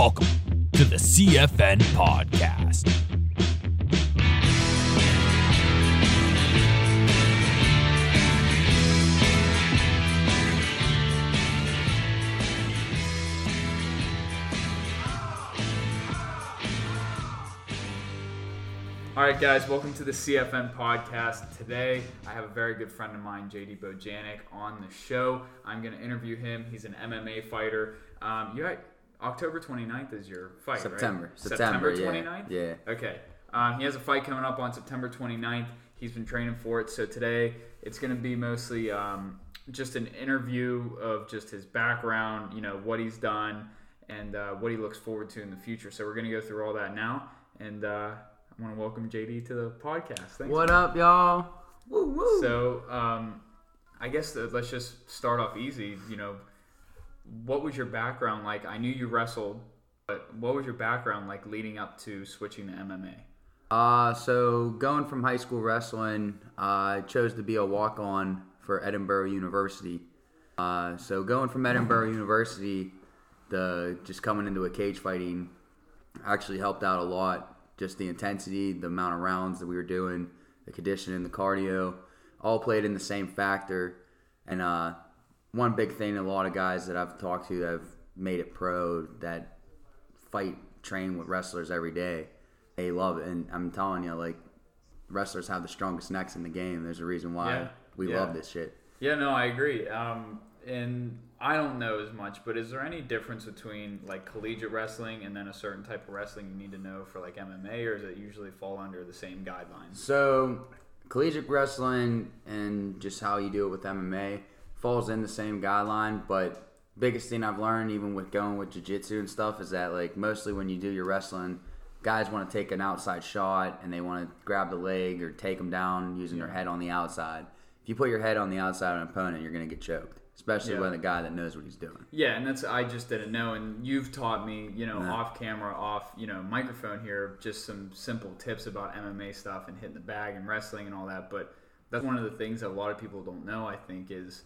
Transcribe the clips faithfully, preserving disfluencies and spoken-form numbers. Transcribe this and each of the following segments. Welcome to the C F N Podcast. All right, guys, welcome to the C F N Podcast. Today, I have a very good friend of mine, J D Bojanic, on the show. I'm going to interview him. He's an M M A fighter. Um, you had, October twenty-ninth is your fight, September. right? September. September twenty-ninth? Yeah. yeah. Okay. Um, he has a fight coming up on September twenty-ninth. He's been training for it. So today, it's going to be mostly um, just an interview of just his background, you know, what he's done, and uh, what he looks forward to in the future. So we're going to go through all that now, and... Uh, I want to welcome J D to the podcast. Thanks, what man. up, y'all? Woo, woo. So, um, I guess the, let's just start off easy. You know, what was your background like? I knew you wrestled, but what was your background like leading up to switching to M M A? Uh, so, going from high school wrestling, uh, I chose to be a walk-on for Edinburgh University. Uh, so, going from Edinburgh University, the just coming into a cage fighting actually helped out a lot. Just the intensity, the amount of rounds that we were doing, the conditioning, the cardio, all played in the same factor. And uh, one big thing, a lot of guys that I've talked to that have made it pro, that fight, train with wrestlers every day, they love it. And I'm telling you, like, wrestlers have the strongest necks in the game. There's a reason why yeah. we yeah. love this shit. Yeah, no, I agree. Um, and I don't know as much, but is there any difference between like collegiate wrestling and then a certain type of wrestling you need to know for like M M A, or does it usually fall under the same guidelines? So collegiate wrestling and just how you do it with M M A falls in the same guideline, but biggest thing I've learned even with going with jiu-jitsu and stuff is that like mostly when you do your wrestling, guys want to take an outside shot and they want to grab the leg or take them down using yeah. their head on the outside. If you put your head on the outside of an opponent, you're going to get choked. Especially yeah. with a guy that knows what he's doing. Yeah, and that's I just didn't know. And you've taught me, you know, no. off camera, off, you know, microphone here, just some simple tips about M M A stuff and hitting the bag and wrestling and all that. But that's one of the things that a lot of people don't know, I think, is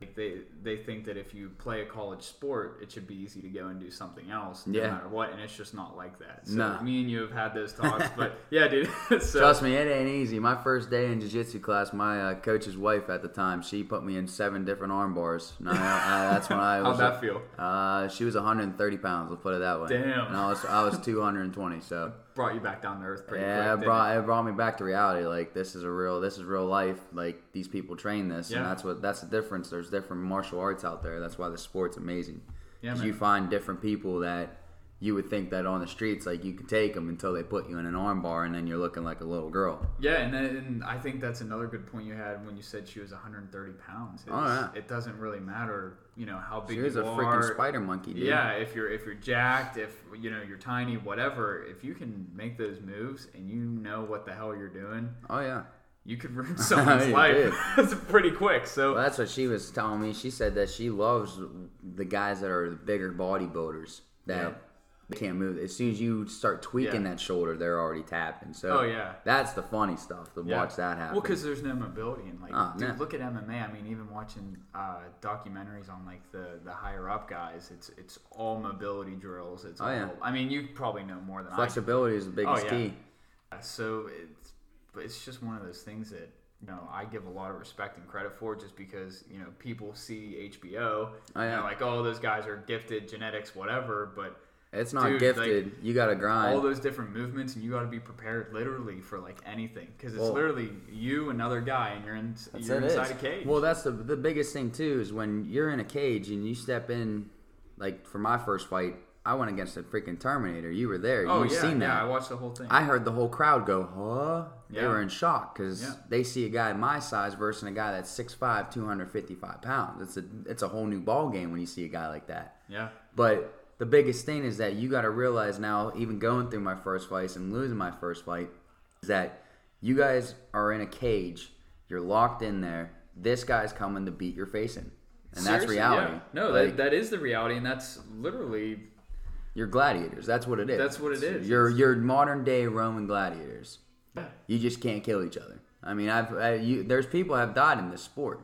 like they they think that if you play a college sport, it should be easy to go and do something else no yeah. matter what. And it's just not like that. So no. me and you have had those talks. But yeah, dude. so. Trust me, it ain't easy. My first day in jiu-jitsu class, my uh, coach's wife at the time, she put me in seven different arm bars. And I, I, that's when I was, how'd that feel? Uh, she was one hundred thirty pounds, let's put it that way. Damn. And I was, I was two hundred twenty, so. Brought you back down to earth pretty yeah, quick. Yeah, it, it brought me back to reality. Like, this is a real, this is real life. Like, these people train this, yeah. and that's what, that's the difference. There's different martial arts out there. That's why the sport's amazing. Yeah, man. You find different people that you would think that on the streets, like, you could take them until they put you in an arm bar, and then you're looking like a little girl. Yeah, and then and I think that's another good point you had when you said she was one hundred thirty pounds. Oh, yeah. It doesn't really matter, you know, how big she is you a are. Freaking spider monkey, dude. Yeah, if you're if you're jacked, if, you know, you're tiny, whatever, if you can make those moves and you know what the hell you're doing. Oh, yeah. You could ruin someone's life. That's pretty quick. So well, that's what she was telling me. She said that she loves the guys that are the bigger bodybuilders that yeah. they can't move. As soon as you start tweaking yeah. that shoulder, they're already tapping. So oh, yeah. that's the funny stuff to yeah. watch that happen. Well, because there's no mobility. And like, oh, dude, no. look at M M A. I mean, even watching uh, documentaries on like the, the higher up guys, it's it's all mobility drills. It's oh, all, yeah. I mean, you probably know more than Flexibility I Flexibility is the biggest oh, yeah. key. Uh, so it's But it's just one of those things that, you know, I give a lot of respect and credit for, just because, you know, people see H B O, oh, yeah. you know, like, oh, those guys are gifted, genetics, whatever, but... It's not dude, gifted. Like, you got to grind. All those different movements, and you got to be prepared literally for, like, anything. Because it's well, literally you, another guy, and you're, in, you're inside is. a cage. Well, that's the the biggest thing, too, is when you're in a cage and you step in, like, for my first fight... I went against a freaking Terminator. You were there. Oh, You've yeah, seen that. yeah, I watched the whole thing. I heard the whole crowd go, huh? They yeah. were in shock because yeah. they see a guy my size versus a guy that's six five, two hundred fifty-five pounds. It's a, it's a whole new ball game when you see a guy like that. Yeah. But the biggest thing is that you got to realize now, even going through my first fights and losing my first fight, is that you guys are in a cage. You're locked in there. This guy's coming to beat your face in. And Seriously? that's reality. Yeah. No, like, that that is the reality, and that's literally... You're gladiators. That's what it is. That's what it is. You're you're modern day Roman gladiators. You just can't kill each other. I mean, I've I, you, there's people that have died in this sport.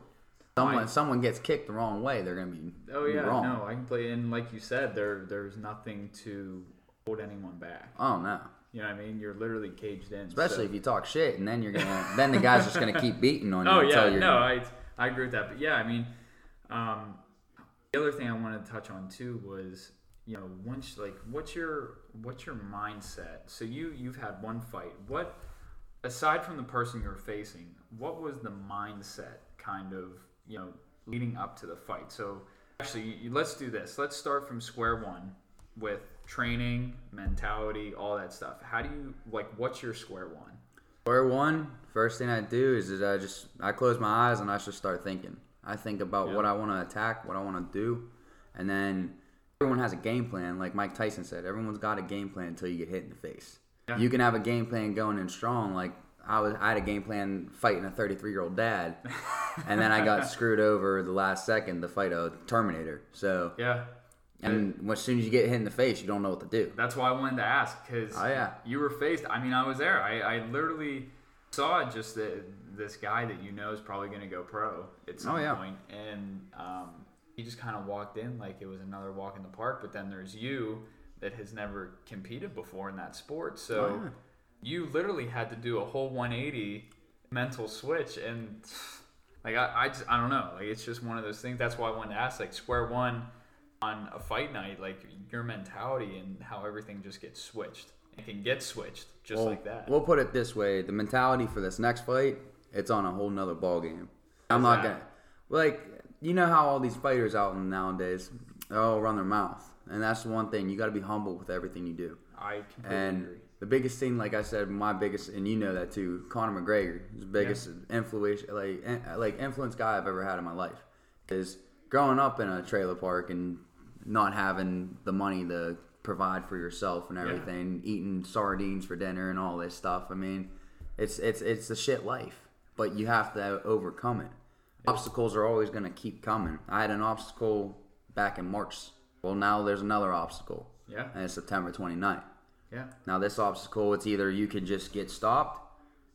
Someone, someone gets kicked the wrong way, they're going to be oh yeah, be wrong. No, I can play, and like you said, there there's nothing to hold anyone back. Oh no, you know what I mean? You're literally caged in. Especially so. If you talk shit, and then you're gonna, then the guy's just gonna keep beating on you. Oh yeah, you're no, gonna... I I agree with that. But yeah, I mean, um, the other thing I wanted to touch on too was, you know, once like what's your what's your mindset? So you you've had one fight. What aside from the person you're facing, what was the mindset kind of, you know, leading up to the fight? So actually, you, let's do this. Let's start from square one with training, mentality, all that stuff. How do you, like, what's your square one? Square one, first thing I do is that I just, I close my eyes and I just start thinking. I think about yeah. what I want to attack, what I want to do. And then everyone has a game plan. Like Mike Tyson said, everyone's got a game plan until you get hit in the face. Yeah. You can have a game plan going in strong, like, I was I had a game plan fighting a thirty-three-year-old dad, and then I got screwed over the last second to fight a Terminator. So yeah, and as soon as you get hit in the face, you don't know what to do. That's why I wanted to ask, because oh, yeah. you were faced. I mean, I was there. I, I literally saw just the, this guy that you know is probably going to go pro at some oh, yeah. point, and um, he just kind of walked in like it was another walk in the park. But then there's you that has never competed before in that sport, so. Oh, yeah. You literally had to do a whole one eighty mental switch, and like I, I, just, I don't know. Like it's just one of those things. That's why I wanted to ask, like square one on a fight night, like your mentality and how everything just gets switched. It can get switched just well, like that. We'll put it this way: the mentality for this next fight, it's on a whole nother ball game. I'm What's not that? gonna like you know how all these fighters out nowadays, oh, run their mouth, and that's the one thing you got to be humble with everything you do. I completely and, agree. The biggest thing, like I said, my biggest, and you know that too, Conor McGregor, the biggest yeah. influence, like in, like influence guy I've ever had in my life, is growing up in a trailer park and not having the money to provide for yourself and everything, yeah. eating sardines for dinner and all this stuff. I mean, it's it's it's the shit life, but you have to overcome it. Yeah. Obstacles are always going to keep coming. I had an obstacle back in March. Well, now there's another obstacle. Yeah, and it's September twenty-ninth. Yeah. Now this obstacle, it's either you can just get stopped,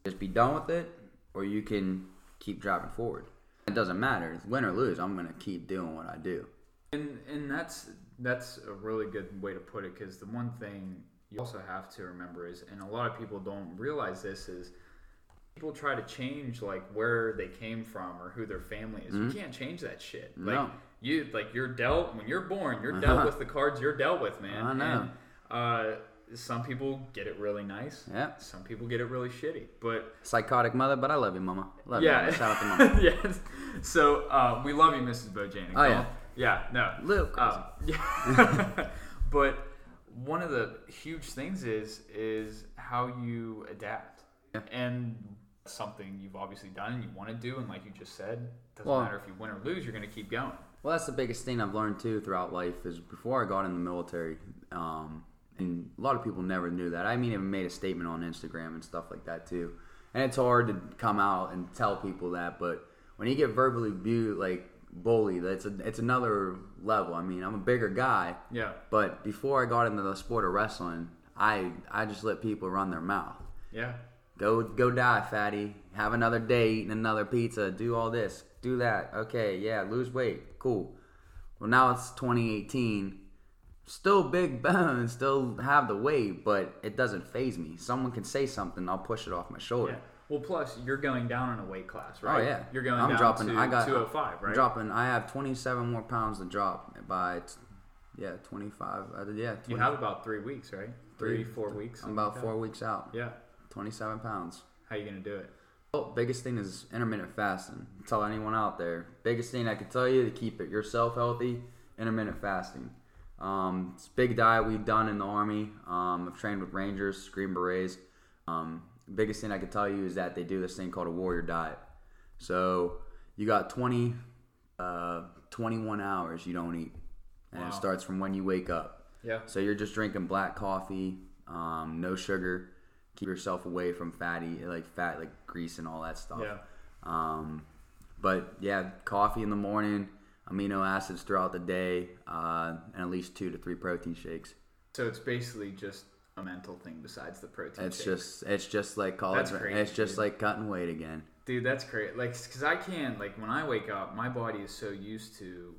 just be done with it, or you can keep driving forward. It doesn't matter, win or lose. I'm gonna keep doing what I do. And and that's that's a really good way to put it, because the one thing you also have to remember is, and a lot of people don't realize this, is people try to change like where they came from or who their family is. Mm-hmm. You can't change that shit. No. Like you like you're dealt when you're born. You're dealt uh-huh. with the cards you're dealt with, man. I know. And, uh, some people get it really nice. Yeah. Some people get it really shitty. But psychotic mother, but I love you, Mama. Love yeah. you. Mama. Shout out to Mama. yes. So uh, we love you, Missus Bojanic. Oh yeah. Yeah. No. Luke. Um, yeah. But one of the huge things is is how you adapt, yeah. and something you've obviously done and you want to do, and like you just said, doesn't well, matter if you win or lose, you're going to keep going. Well, that's the biggest thing I've learned too throughout life is before I got in the military. Um, And a lot of people never knew that. I mean, even made a statement on Instagram and stuff like that too. And it's hard to come out and tell people that, but when you get verbally bu- like bullied, that's a, it's another level. I mean, I'm a bigger guy. Yeah. But before I got into the sport of wrestling, I I just let people run their mouth. Yeah. Go go die, fatty. Have another day eating another pizza. Do all this. Do that. Okay, yeah, lose weight. Cool. Well, now it's twenty eighteen. Still big bones, still have the weight, but it doesn't faze me. Someone can say something, I'll push it off my shoulder. Yeah. Well, plus you're going down in a weight class, right? Oh yeah, you're going I'm down dropping, to I got, two oh five, right? I'm dropping. I have twenty-seven more pounds to drop by, yeah, twenty-five. Uh, yeah, twenty-five. You have about three weeks, right? Three, three four th- weeks. I'm about like four weeks out. Yeah, twenty-seven pounds. How are you gonna do it? Well, biggest thing is intermittent fasting. Tell anyone out there. Biggest thing I can tell you to keep it yourself healthy: intermittent fasting. Um, it's a big diet we've done in the Army. Um, I've trained with Rangers, Green Berets. Um, biggest thing I can tell you is that they do this thing called a warrior diet. So you got twenty, uh, twenty-one hours you don't eat. And wow. It starts from when you wake up. Yeah. So you're just drinking black coffee, um, no sugar. Keep yourself away from fatty, like fat, like grease and all that stuff. Yeah. Um, but yeah, coffee in the morning. Amino acids throughout the day, uh, and at least two to three protein shakes. So it's basically just a mental thing besides the protein It's shake. just it's just like college. Crazy, it's just dude. like cutting weight again. Dude, that's crazy. Like, because I can, like, when I wake up, my body is so used to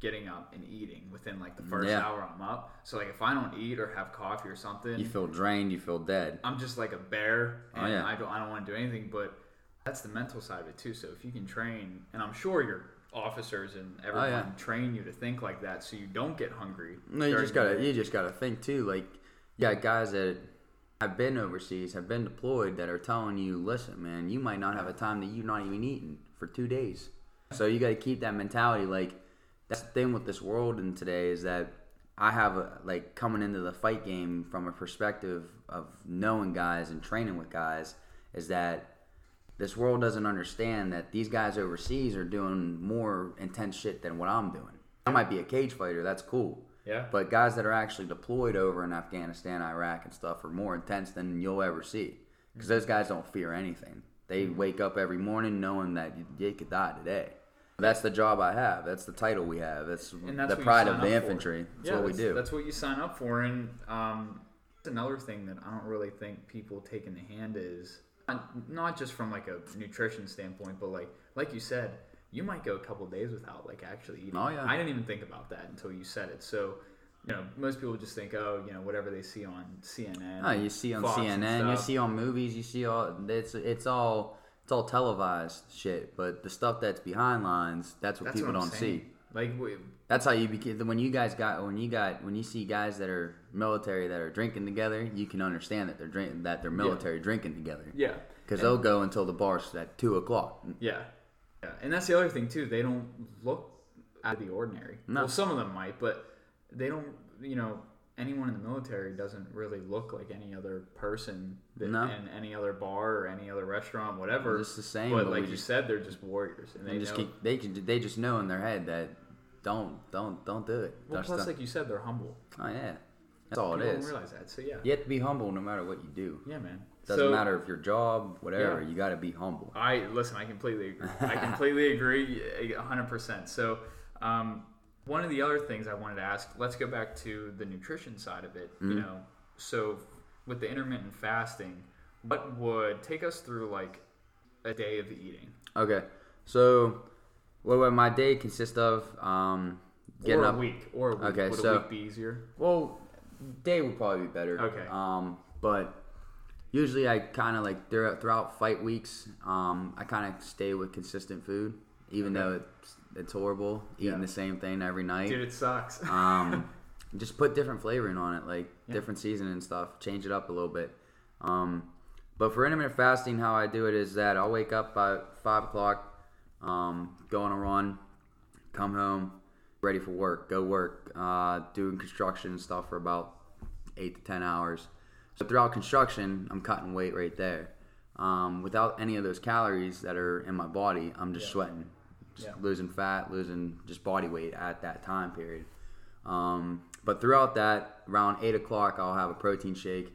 getting up and eating within, like, the first yeah. hour I'm up. So, like, if I don't eat or have coffee or something... You feel drained. You feel dead. I'm just like a bear, and oh, yeah. I don't, I don't want to do anything, but that's the mental side of it, too. So, if you can train, and I'm sure your officers and everyone oh, yeah. train you to think like that so you don't get hungry. No, you just gotta, you just gotta think, too. Like, yeah, guys that... I've been overseas, I've been deployed, that are telling you, listen, man, you might not have a time that you're not even eating for two days. So you got to keep that mentality. Like, that's the thing with this world in today is that I have, a, like, coming into the fight game from a perspective of knowing guys and training with guys is that this world doesn't understand that these guys overseas are doing more intense shit than what I'm doing. I might be a cage fighter, that's cool. Yeah. But guys that are actually deployed over in Afghanistan, Iraq, and stuff are more intense than you'll ever see. Because those guys don't fear anything. They mm-hmm. wake up every morning knowing that you could die today. That's the job I have. That's the title we have. That's, that's the pride of the infantry. For. That's yeah, what that's, we do. That's what you sign up for. And um, that's another thing that I don't really think people take in the hand is, not just from like a nutrition standpoint, but like like you said, you might go a couple of days without, like, actually eating. Oh, yeah. I didn't even think about that until you said it. So, you know, most people just think, oh, you know, whatever they see on C N N. Oh, you see on Fox C N N, you see on movies, you see all it's it's all it's all televised shit. But the stuff that's behind lines, that's what that's people what don't saying. see. Like, we, that's how you became, when you guys got when you got when you see guys that are military that are drinking together, you can understand that they're drinking that they're military yeah. drinking together. Yeah, because they'll go until the bar's at two o'clock. Yeah. Yeah, and that's the other thing, too. They don't look out of the ordinary. No. Well, some of them might, but they don't, you know, anyone in the military doesn't really look like any other person that, no. in any other bar or any other restaurant, whatever. It's the same. But, but like you just, said, they're just warriors. And they, and just know, keep, they, can, they just know in their head that don't, don't, don't do it. Well, plus, don't. like you said, they're humble. Oh, yeah. That's all People it is. People don't realize that, so yeah. You have to be humble no matter what you do. Yeah, man. Doesn't so, matter if your job, whatever, yeah. you got to be humble. I listen. I completely, agree. I completely agree, a hundred percent. So, um, one of the other things I wanted to ask. Let's go back to the nutrition side of it. Mm-hmm. You know, so with the intermittent fasting, what would take us through like a day of eating? Okay, so what would my day consist of? Um, getting or a up, week, or a week. Okay, would so a week be easier. Well, day would probably be better. Okay, um, but. Usually I kind of like throughout fight weeks, um, I kind of stay with consistent food, even okay. though it's, it's horrible, eating yeah. the same thing every night. Dude, it sucks. um, just put different flavoring on it, like yeah. different seasoning and stuff, change it up a little bit. Um, but for intermittent fasting, how I do it is that I'll wake up by five o'clock, um, go on a run, come home, ready for work, go work, uh, doing construction and stuff for about eight to ten hours. So throughout construction, I'm cutting weight right there. Um, without any of those calories that are in my body, I'm just yeah. sweating, just yeah. losing fat, losing just body weight at that time period. Um, but throughout that, around eight o'clock, I'll have a protein shake.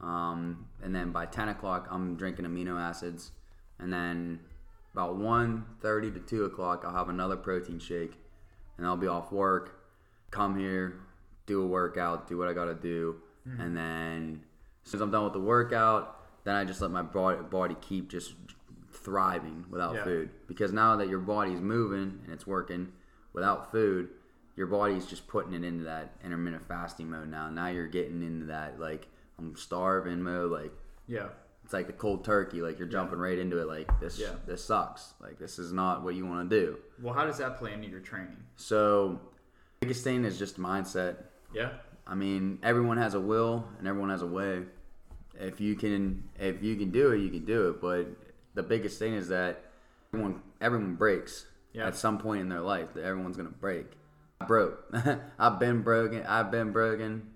Um, and then by ten o'clock, I'm drinking amino acids. And then about one thirty to two o'clock, I'll have another protein shake. And I'll be off work, come here, do a workout, do what I got to do. Mm. And then... As soon as I'm done with the workout, then I just let my body keep just thriving without yeah. food. Because now that your body's moving and it's working without food, your body's just putting it into that intermittent fasting mode now. Now you're getting into that, like, I'm starving mode. Like, yeah, it's like the cold turkey. Like, you're jumping yeah. right into it. Like, this yeah. this sucks. Like, this is not what you want to do. Well, how does that play into your training? So, the biggest thing is just mindset. Yeah. I mean, everyone has a will and everyone has a way. If you can, if you can do it, you can do it. But the biggest thing is that everyone, everyone breaks yeah. at some point in their life. That everyone's gonna break. I broke. I've been broken. I've been broken.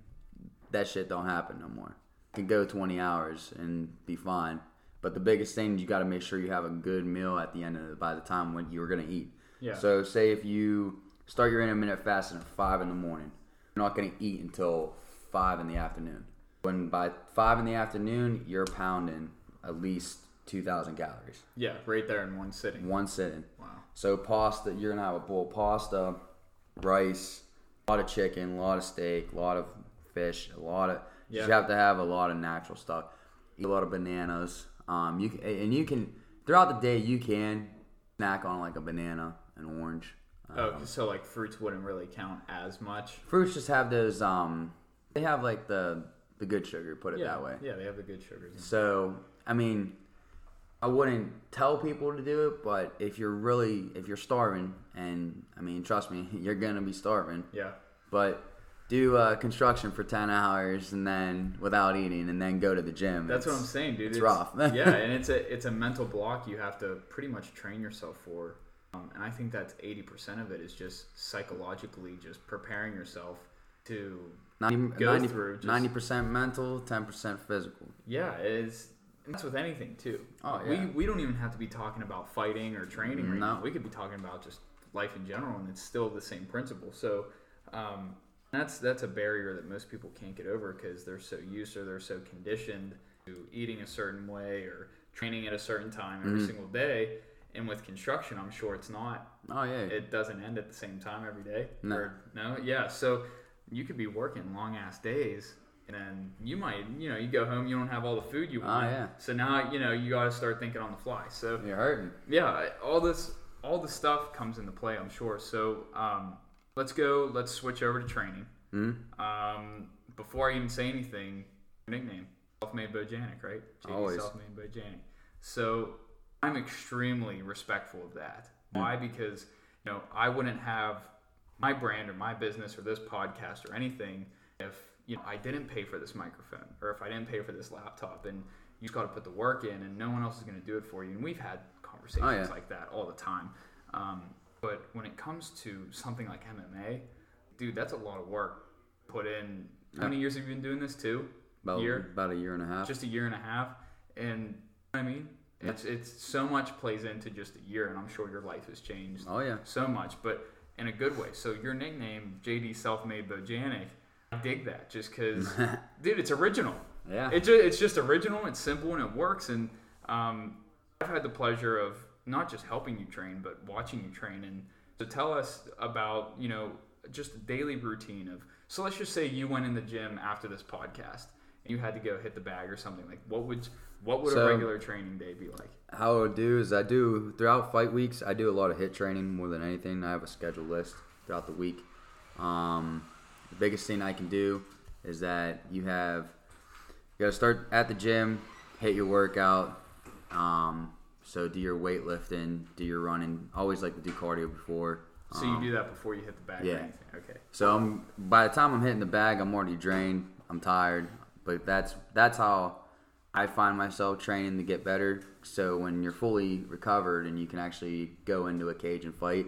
That shit don't happen no more. I can go twenty hours and be fine. But the biggest thing, you got to make sure you have a good meal at the end of the, by the time when you were gonna eat. Yeah. So say if you start your intermittent fasting at five in the morning. You're not going to eat until five in the afternoon. When by five in the afternoon, you're pounding at least two thousand calories. Yeah, right there in one sitting. One sitting. Wow. So pasta, you're going to have a bowl of pasta, rice, a lot of chicken, a lot of steak, a lot of fish, a lot of Yeah. You have to have a lot of natural stuff. Eat a lot of bananas. Um, you and you can throughout the day you can snack on like a banana, an orange. Um, oh, so like fruits wouldn't really count as much. Fruits just have those. Um, they have like the the good sugar. Put it yeah, that way. Yeah, they have the good sugars. So I mean, I wouldn't tell people to do it, but if you're really if you're starving, and I mean, trust me, you're gonna be starving. Yeah. But do uh, construction for ten hours and then without eating and then go to the gym. That's it's, what I'm saying, dude. It's, it's rough. Yeah, and it's a it's a mental block you have to pretty much train yourself for. Um, and I think that's eighty percent of it is just psychologically just preparing yourself to ninety, go ninety, through. Just, ninety percent mental, ten percent physical. Yeah, it's, that's with anything too. Oh, yeah. We, we don't even have to be talking about fighting or training. Right no. Now. We could be talking about just life in general, and it's still the same principle. So... Um, That's that's a barrier that most people can't get over because they're so used or they're so conditioned to eating a certain way or training at a certain time every mm-hmm. single day. And with construction, I'm sure it's not. Oh, yeah. It doesn't end at the same time every day. No. Or, no? Yeah. So you could be working long-ass days and then you might, you know, you go home, you don't have all the food you want. Oh, yeah. So now, you know, you got to start thinking on the fly. So you're hurting. Yeah. All this, all this stuff comes into play, I'm sure. So, um... Let's go, let's switch over to training. Mm-hmm. Um, before I even say anything, your nickname, Self-Made Bojanic, right? J D Always. Self-Made Bojanic. So I'm extremely respectful of that. Mm-hmm. Why? Because, you know, I wouldn't have my brand or my business or this podcast or anything if, you know, I didn't pay for this microphone or if I didn't pay for this laptop, and you've got to put the work in and no one else is going to do it for you. And we've had conversations oh, yeah. like that all the time. Um, But when it comes to something like M M A, dude, that's a lot of work put in. How many years have you been doing this too? About, year? about a year and a half. Just a year and a half. And you know what I mean? Yeah. It's it's so much plays into just a year, and I'm sure your life has changed oh, yeah. so much, but in a good way. So your nickname, J D Self-Made Bojanic, I dig that just because, dude, it's original. Yeah. It just, it's just original, it's simple, and it works. And um, I've had the pleasure of not just helping you train, but watching you train. And so tell us about, you know, just a daily routine of, so let's just say you went in the gym after this podcast and you had to go hit the bag or something. Like what would, what would so, a regular training day be like? How I would do is I do throughout fight weeks, I do a lot of HIIT training more than anything. I have a scheduled list throughout the week. Um, the biggest thing I can do is that you have, you got to start at the gym, hit your workout, um, so do your weightlifting, do your running. I always like to do cardio before. So um, you do that before you hit the bag yeah. or anything? Okay. So I'm, by the time I'm hitting the bag, I'm already drained. I'm tired. But that's that's how I find myself training to get better. So when you're fully recovered and you can actually go into a cage and fight,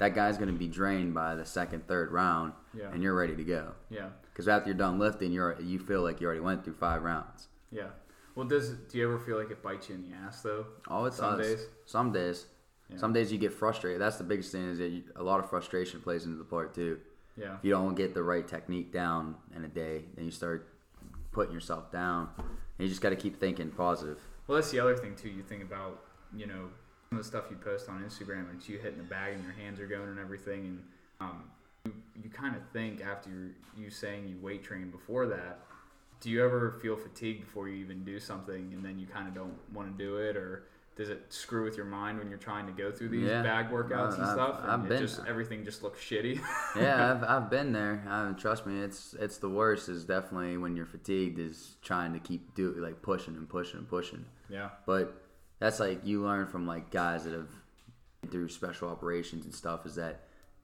that guy's going to be drained by the second, third round, yeah. and you're ready to go. Yeah. Because after you're done lifting, you're you feel like you already went through five rounds. Yeah. Well, does do you ever feel like it bites you in the ass though? Oh, it does. Some days. Some days. Yeah. Some days you get frustrated. That's the biggest thing is that you, a lot of frustration plays into the part too. Yeah. If you don't get the right technique down in a day, then you start putting yourself down. And you just got to keep thinking positive. Well, that's the other thing too. You think about, you know, some of the stuff you post on Instagram, it's you hitting the bag and your hands are going and everything, and um, you, you kind of think after you're, you saying you weight train before that. Do you ever feel fatigued before you even do something, and then you kind of don't want to do it, or does it screw with your mind when you're trying to go through these yeah. bag workouts no, and I've, stuff? And I've been just, everything just looks shitty. yeah, I've I've been there. I, trust me, it's it's the worst. Is definitely when you're fatigued is trying to keep do like pushing and pushing and pushing. Yeah. But that's like you learn from like guys that have been through special operations and stuff is that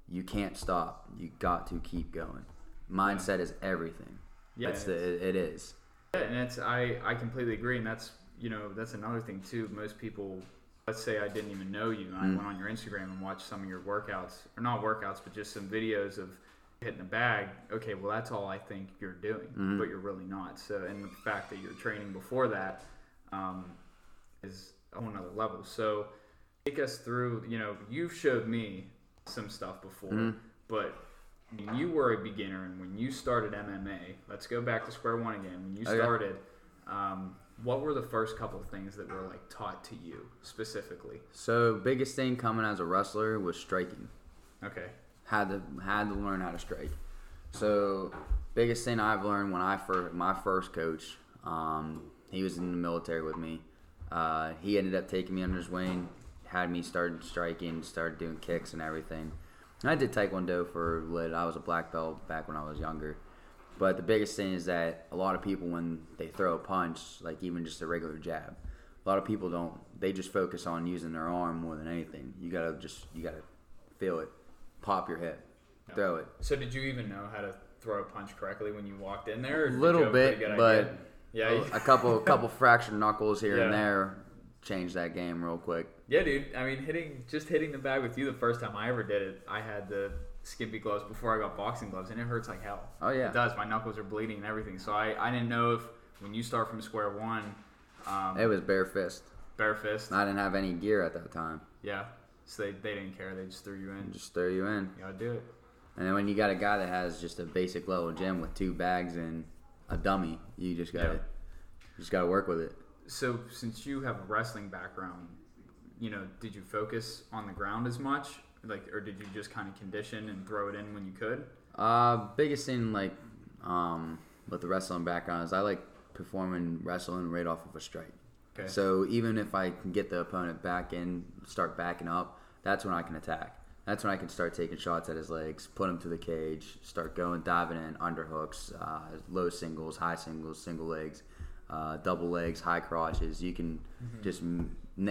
you can't stop. You got to keep going. Mindset yeah. is everything. Yeah, it's, the, it is. Yeah, and it's I, I completely agree, and that's you know that's another thing too. Most people, let's say I didn't even know you, and mm. I went on your Instagram and watched some of your workouts, or not workouts, but just some videos of hitting a bag. Okay, well that's all I think you're doing, mm. but you're really not. So, and the fact that you're training before that um, is a whole other level. So, take us through. You know, you've showed me some stuff before, mm. but. When you were a beginner and when you started M M A, let's go back to square one again. When you started, okay. um, what were the first couple of things that were like taught to you specifically? So biggest thing coming as a wrestler was striking. Okay. Had to had to learn how to strike. So biggest thing I've learned when I first, my first coach, um, he was in the military with me. Uh, he ended up taking me under his wing, had me started striking, started doing kicks and everything. And I did Taekwondo for a little. I was a black belt back when I was younger. But the biggest thing is that a lot of people, when they throw a punch, like even just a regular jab, a lot of people don't. They just focus on using their arm more than anything. You gotta just you gotta feel it, pop your head, no. throw it. So did you even know how to throw a punch correctly when you walked in there? A little bit, but idea? yeah, you... a couple a couple fractured knuckles here yeah. and there changed that game real quick. Yeah, dude. I mean, hitting just hitting the bag with you the first time I ever did it, I had the Skippy gloves before I got boxing gloves, and it hurts like hell. Oh yeah, it does. My knuckles are bleeding and everything. So I, I didn't know if when you start from square one, um, it was bare fist. Bare fist. And I didn't have any gear at that time. Yeah, so they, they didn't care. They just threw you in. Just threw you in. You gotta do it. And then when you got a guy that has just a basic level gym with two bags and a dummy, you just gotta yeah. you just gotta work with it. So since you have a wrestling background, you know, did you focus on the ground as much? Like, or did you just kind of condition and throw it in when you could? Uh, biggest thing, like, um, with the wrestling background is I like performing wrestling right off of a strike. Okay. So even if I can get the opponent back in, start backing up, that's when I can attack. That's when I can start taking shots at his legs, put him to the cage, start going, diving in, underhooks, uh, low singles, high singles, single legs, uh, double legs, high crotches. You can mm-hmm. just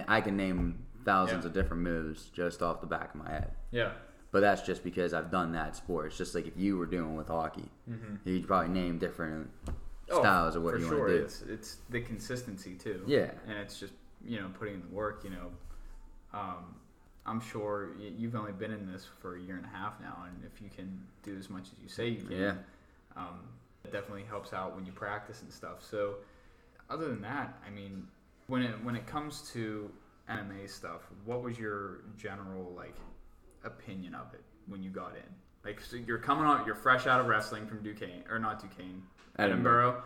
– I can name – Thousands yeah. of different moves just off the back of my head. Yeah. But that's just because I've done that sport. It's just like if you were doing with hockey, mm-hmm. you'd probably name different oh, styles of what you sure. want to do. It's, it's the consistency too. Yeah. And it's just, you know, putting in the work, you know. Um, I'm sure you've only been in this for a year and a half now, and if you can do as much as you say you can, yeah. um, it definitely helps out when you practice and stuff. So other than that, I mean, when it, when it comes to M M A stuff, what was your general like opinion of it when you got in? Like, so you're coming out, you're fresh out of wrestling from Duquesne, or not Duquesne, Edinburgh.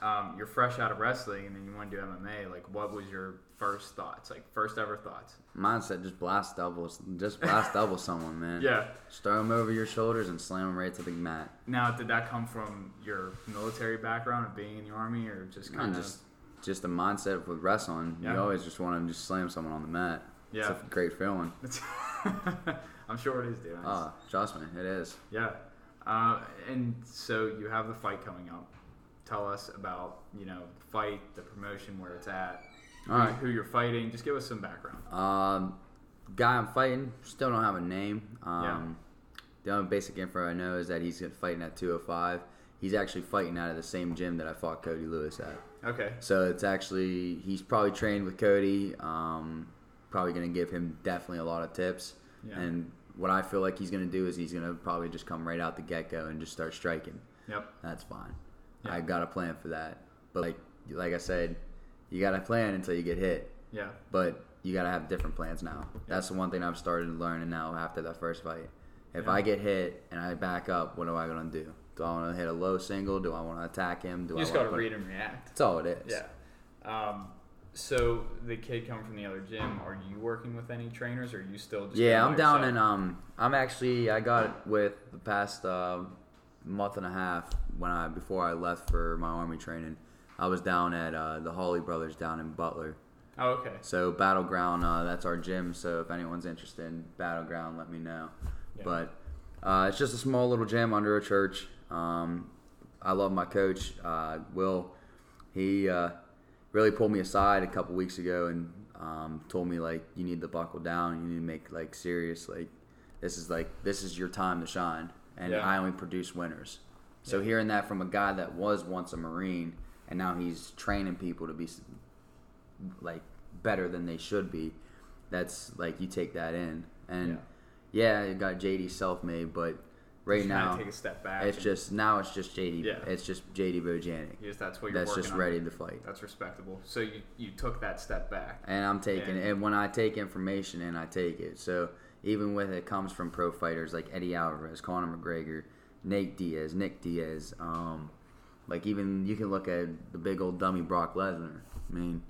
Um, you're fresh out of wrestling, and then you want to do M M A. Like, what was your first thoughts? Like, first ever thoughts? Mine said just blast doubles, just blast double someone, man. Yeah, just throw them over your shoulders and slam them right to the mat. Now, did that come from your military background of being in the army, or just kind of? Just the mindset with wrestling, yeah. you always just want to just slam someone on the mat. Yeah. It's a great feeling. I'm sure it is, dude. Uh, trust me, it is. Yeah. Uh, and so you have the fight coming up. Tell us about, you know, the fight, the promotion, where it's at, All who, right. who you're fighting. Just give us some background. Um, guy I'm fighting, still don't have a name. Um, yeah. The only basic info I know is that he's fighting at two oh five. He's actually fighting out of the same gym that I fought Cody Lewis at. Okay. So it's actually, he's probably trained with Cody, um, probably going to give him definitely a lot of tips. Yeah. And what I feel like he's going to do is he's going to probably just come right out the get-go and just start striking. Yep. That's fine. Yep. I got a plan for that. But like like I said, you got a plan until you get hit. Yeah. But you got to have different plans now. Yep. That's the one thing I've started learning now after that first fight. If yeah. I get hit and I back up, what am I going to do? Do I want to hit a low single? Do I want to attack him? Do you I just got to read him? And react. That's all it is. Yeah. Um, so the kid coming from the other gym, are you working with any trainers, or are you still just Yeah, I'm down yourself? in um I'm actually I got with the past uh, month and a half when I before I left for my army training. I was down at uh, the Hawley Brothers down in Butler. Oh, okay. So Battleground, uh, that's our gym, so if anyone's interested in Battleground, let me know. Yeah. But uh, it's just a small little gym under a church. Um, I love my coach, uh, Will. He uh, really pulled me aside a couple weeks ago and um, told me, like, you need to buckle down. You need to make, like, serious, like, this is, like, this is your time to shine. And yeah. I only produce winners. So yeah. hearing that from a guy that was once a Marine and now he's training people to be, like, better than they should be, that's, like, you take that in. And, yeah, yeah you got J D self-made, but – Right now, take a step back it's just now it's just J D. Yeah. It's just J D Bojanic. Yes, that's what you're that's working just on. ready to fight. That's respectable. So you, you took that step back, and I'm taking and, it. And when I take information, and I take it. So even with it comes from pro fighters like Eddie Alvarez, Conor McGregor, Nate Diaz, Nick Diaz. Um, like even you can look at the big old dummy Brock Lesnar. I mean,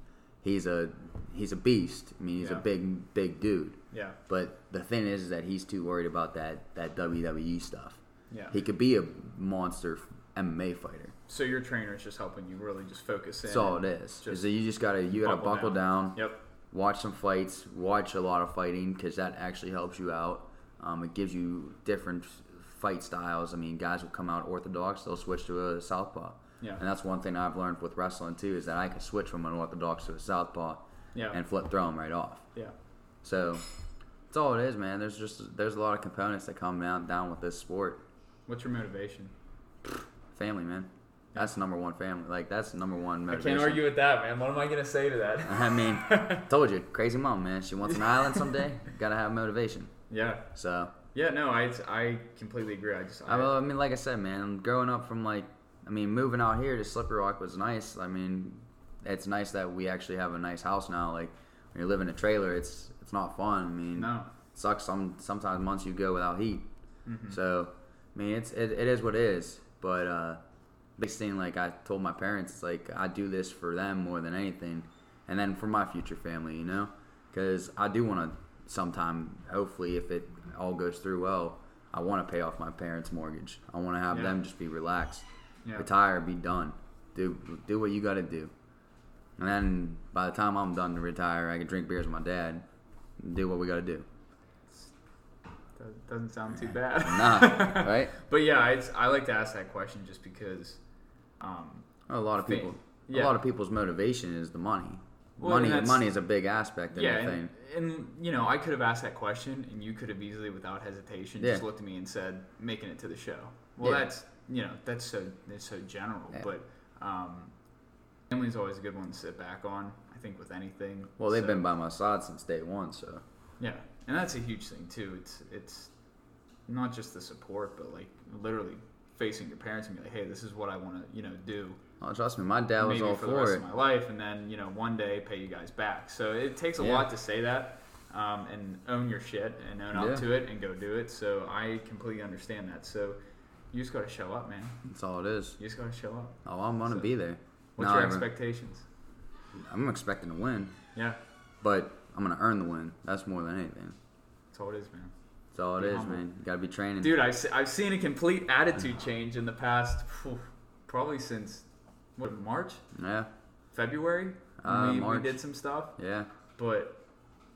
he's a he's a beast. I mean, he's yeah. a big big dude. Yeah. But the thing is, is that he's too worried about that, that W W E stuff. Yeah. He could be a monster M M A fighter. So your trainer is just helping you really just focus in. That's all it is. Is that you just gotta you gotta buckle, buckle down. down. Yep. Watch some fights. Watch a lot of fighting because that actually helps you out. Um, it gives you different fight styles. I mean, guys will come out orthodox. They'll switch to a southpaw. Yeah. And that's one thing I've learned with wrestling too is that I can switch from an orthodox to a southpaw. Yeah. And flip throw them right off. Yeah. So that's all it is, man. There's just there's a lot of components that come down down with this sport. What's your motivation? Family, man. That's number one family. Like, that's number one motivation. I can't argue with that, man. What am I going to say to that? I mean, told you. Crazy mom, man. She wants an island someday. Got to have motivation. Yeah. So. Yeah, no, I, I completely agree. I just. I, I mean, like I said, man, growing up from, like, I mean, moving out here to Slippery Rock was nice. I mean, it's nice that we actually have a nice house now. Like, when you live in a trailer, it's it's not fun. I mean, no. It sucks some, sometimes months you go without heat. Mm-hmm. So, I mean, it's it, it is what it is. But, uh, biggest thing, like I told my parents, like I do this for them more than anything, and then for my future family, you know, because I do want to sometime, hopefully, if it all goes through well, I want to pay off my parents' mortgage. I want to have yeah. them just be relaxed, yeah. retire, be done, do do what you got to do, and then by the time I'm done to retire, I can drink beers with my dad, and do what we got to do. It doesn't sound too bad. Nah, right? But yeah, it's, I like to ask that question just because. Um, a lot of people, yeah. a lot of people's motivation is the money. Well, money, money is a big aspect of yeah, everything. And, and you know, I could have asked that question, and you could have easily, without hesitation, yeah. just looked at me and said, "Making it to the show." Well, yeah. that's you know, that's so that's so general, yeah. but um, family is always a good one to sit back on. I think with anything. Well, they've so. been by my side since day one, so. Yeah, and that's a huge thing too. It's it's not just the support, but like literally. Facing your parents and be like, hey, this is what I want to, you know, do. Oh, trust me, my dad was all for it. Maybe for the rest of my life, and then, you know, one day pay you guys back. So it takes a yeah. lot to say that um, and own your shit and own yeah. up to it and go do it. So I completely understand that. So you just got to show up, man. That's all it is. You just got to show up. Oh, I'm going to so be there. What's now your expectations? I'm expecting to win. Yeah. But I'm going to earn the win. That's more than anything. That's all it is, man. That's all it yeah, is, man. You gotta be training. Dude, I've, I've seen a complete attitude change in the past, phew, probably since, what, March? Yeah. February? Uh, we, March. we did some stuff. Yeah. But,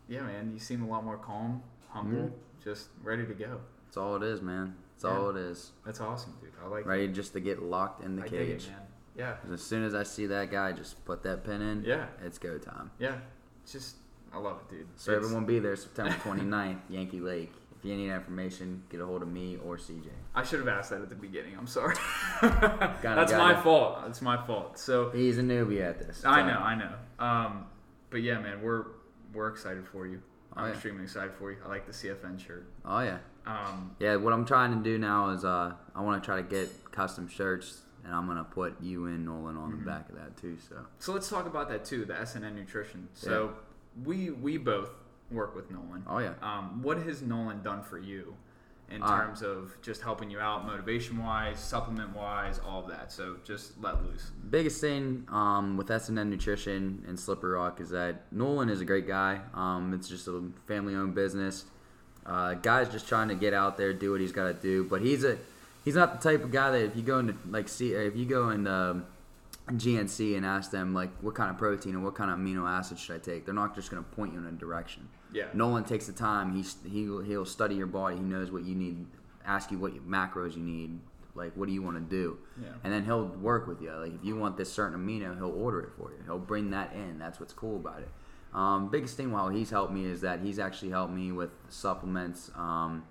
yeah, man, you seem a lot more calm, humble, mm-hmm. just ready to go. That's all it is, man. That's yeah. all it is. That's awesome, dude. I like Ready it. just to get locked in the I cage. It, man. Yeah. As soon as I see that guy, just put that pin in. Yeah. It's go time. Yeah. It's just, I love it, dude. So it's... everyone be there September twenty-ninth, Yankee Lake. If you need information, get a hold of me or C J. I should have asked that at the beginning. I'm sorry. gotta, That's gotta. my fault. That's my fault. So he's a newbie at this. I know, I know. Um, but yeah, man, we're we're excited for you. Oh, I'm yeah. extremely excited for you. I like the C F N shirt. Oh yeah. Um, yeah. What I'm trying to do now is uh, I want to try to get custom shirts, and I'm gonna put you and Nolan on mm-hmm. the back of that too. So. So let's talk about that too. The S and N Nutrition. So yeah. we we both. work with Nolan. Oh yeah. Um, what has Nolan done for you in uh, terms of just helping you out, motivation wise, supplement wise, all of that? So just let loose. Biggest thing um, with S and N Nutrition and Slippery Rock is that Nolan is a great guy. Um, it's just a family owned business. Uh, guy's just trying to get out there, do what he's got to do. But he's a he's not the type of guy that if you go into like see if you go into um, G N C and ask them like what kind of protein or what kind of amino acid should I take, they're not just going to point you in a direction. Yeah. Nolan takes the time. He he he'll study your body. He knows what you need. Ask you what macros you need. Like what do you want to do? Yeah. And then he'll work with you. Like if you want this certain amino, he'll order it for you. He'll bring that in. That's what's cool about it. Um, biggest thing while he's helped me is that he's actually helped me with supplements, um,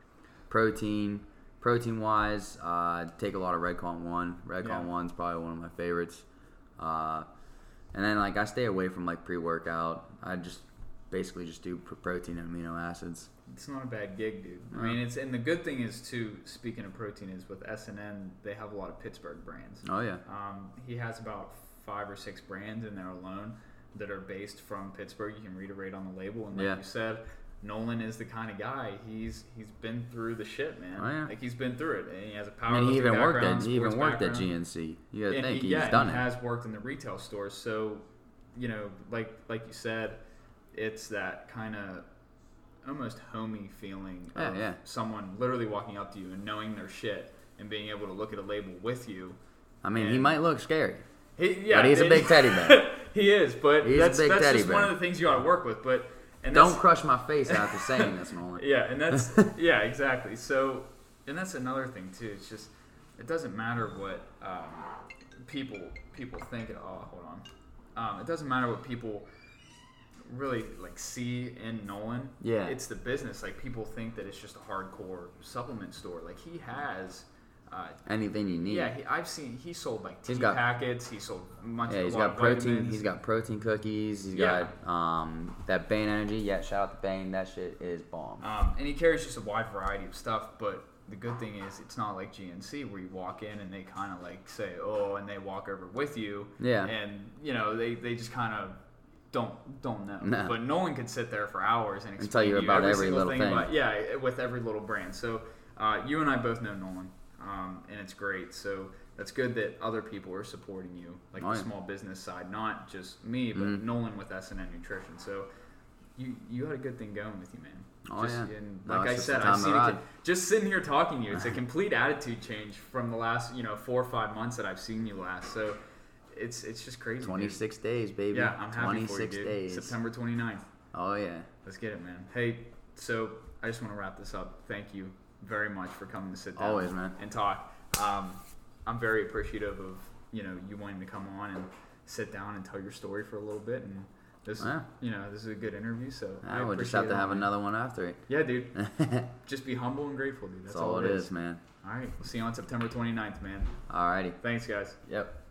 protein, protein wise. Uh, take a lot of Redcon One. Redcon yeah. One's probably one of my favorites. Uh, and then like I stay away from like pre-workout. I just basically just do protein and amino acids. It's not a bad gig, dude. I mean, it's and the good thing is too. Speaking of protein, is with S and N they have a lot of Pittsburgh brands. Oh yeah. Um, he has about five or six brands in there alone that are based from Pittsburgh. You can read it right on the label. And like yeah. you said, Nolan is the kind of guy. He's he's been through the shit, man. Oh, yeah. Like he's been through it, and he has a power. And he even worked at he even worked at G N C. You gotta and think he, he's yeah, done he it. He has worked in the retail stores. So, you know, like like you said. It's that kind of almost homey feeling of yeah, yeah. someone literally walking up to you and knowing their shit and being able to look at a label with you I mean, and he might look scary. He, yeah, but he's it, a big teddy bear. He is, but he's that's, a big that's teddy just bear. One of the things you ought to work with. But and don't crush my face after saying this, Nolan. Yeah, and that's yeah, exactly. So, and that's another thing too. It's just it doesn't matter what um, people people think. Oh, hold on. Um, it doesn't matter what people really like see in Nolan. Yeah, it's the business. Like people think that it's just a hardcore supplement store. Like he has. Uh, Anything you need. Yeah, he, I've seen he sold like tea got, packets. He sold much. Yeah, he's got protein. Vitamins. He's got protein cookies. He's yeah. got um that Bane energy. Yeah, shout out to Bane. That shit is bomb. Um, and he carries just a wide variety of stuff. But the good thing is, it's not like G N C where you walk in and they kind of like say, oh, and they walk over with you. Yeah. And you know they, they just kind of don't don't know. No. But Nolan could sit there for hours and, and tell you about you every, every little thing. thing. About, yeah, with every little brand. So uh, you and I both know Nolan. Um, and it's great, so that's good that other people are supporting you, like oh, yeah. the small business side, not just me, but mm-hmm. Nolan with S and N Nutrition. So you you had a good thing going with you, man. Oh just, yeah. And like no, I said, I've seen it, just sitting here talking to you. It's a complete attitude change from the last you know four or five months that I've seen you last. So it's it's just crazy. twenty-six dude. Days, baby. Yeah, I'm happy for you, dude. Days. September twenty-ninth. Oh yeah. Let's get it, man. Hey, so I just want to wrap this up. Thank you very much for coming to sit down Always, man. and talk. Um, I'm very appreciative of you know you wanting to come on and sit down and tell your story for a little bit. And this, yeah. you know, this is a good interview. So yeah, I we'll just have to have man. another one after it. Yeah, dude. Just be humble and grateful, dude. That's, That's all, all it is. is, man. All right, we'll see you on September twenty-ninth, man. All righty. Thanks, guys. Yep.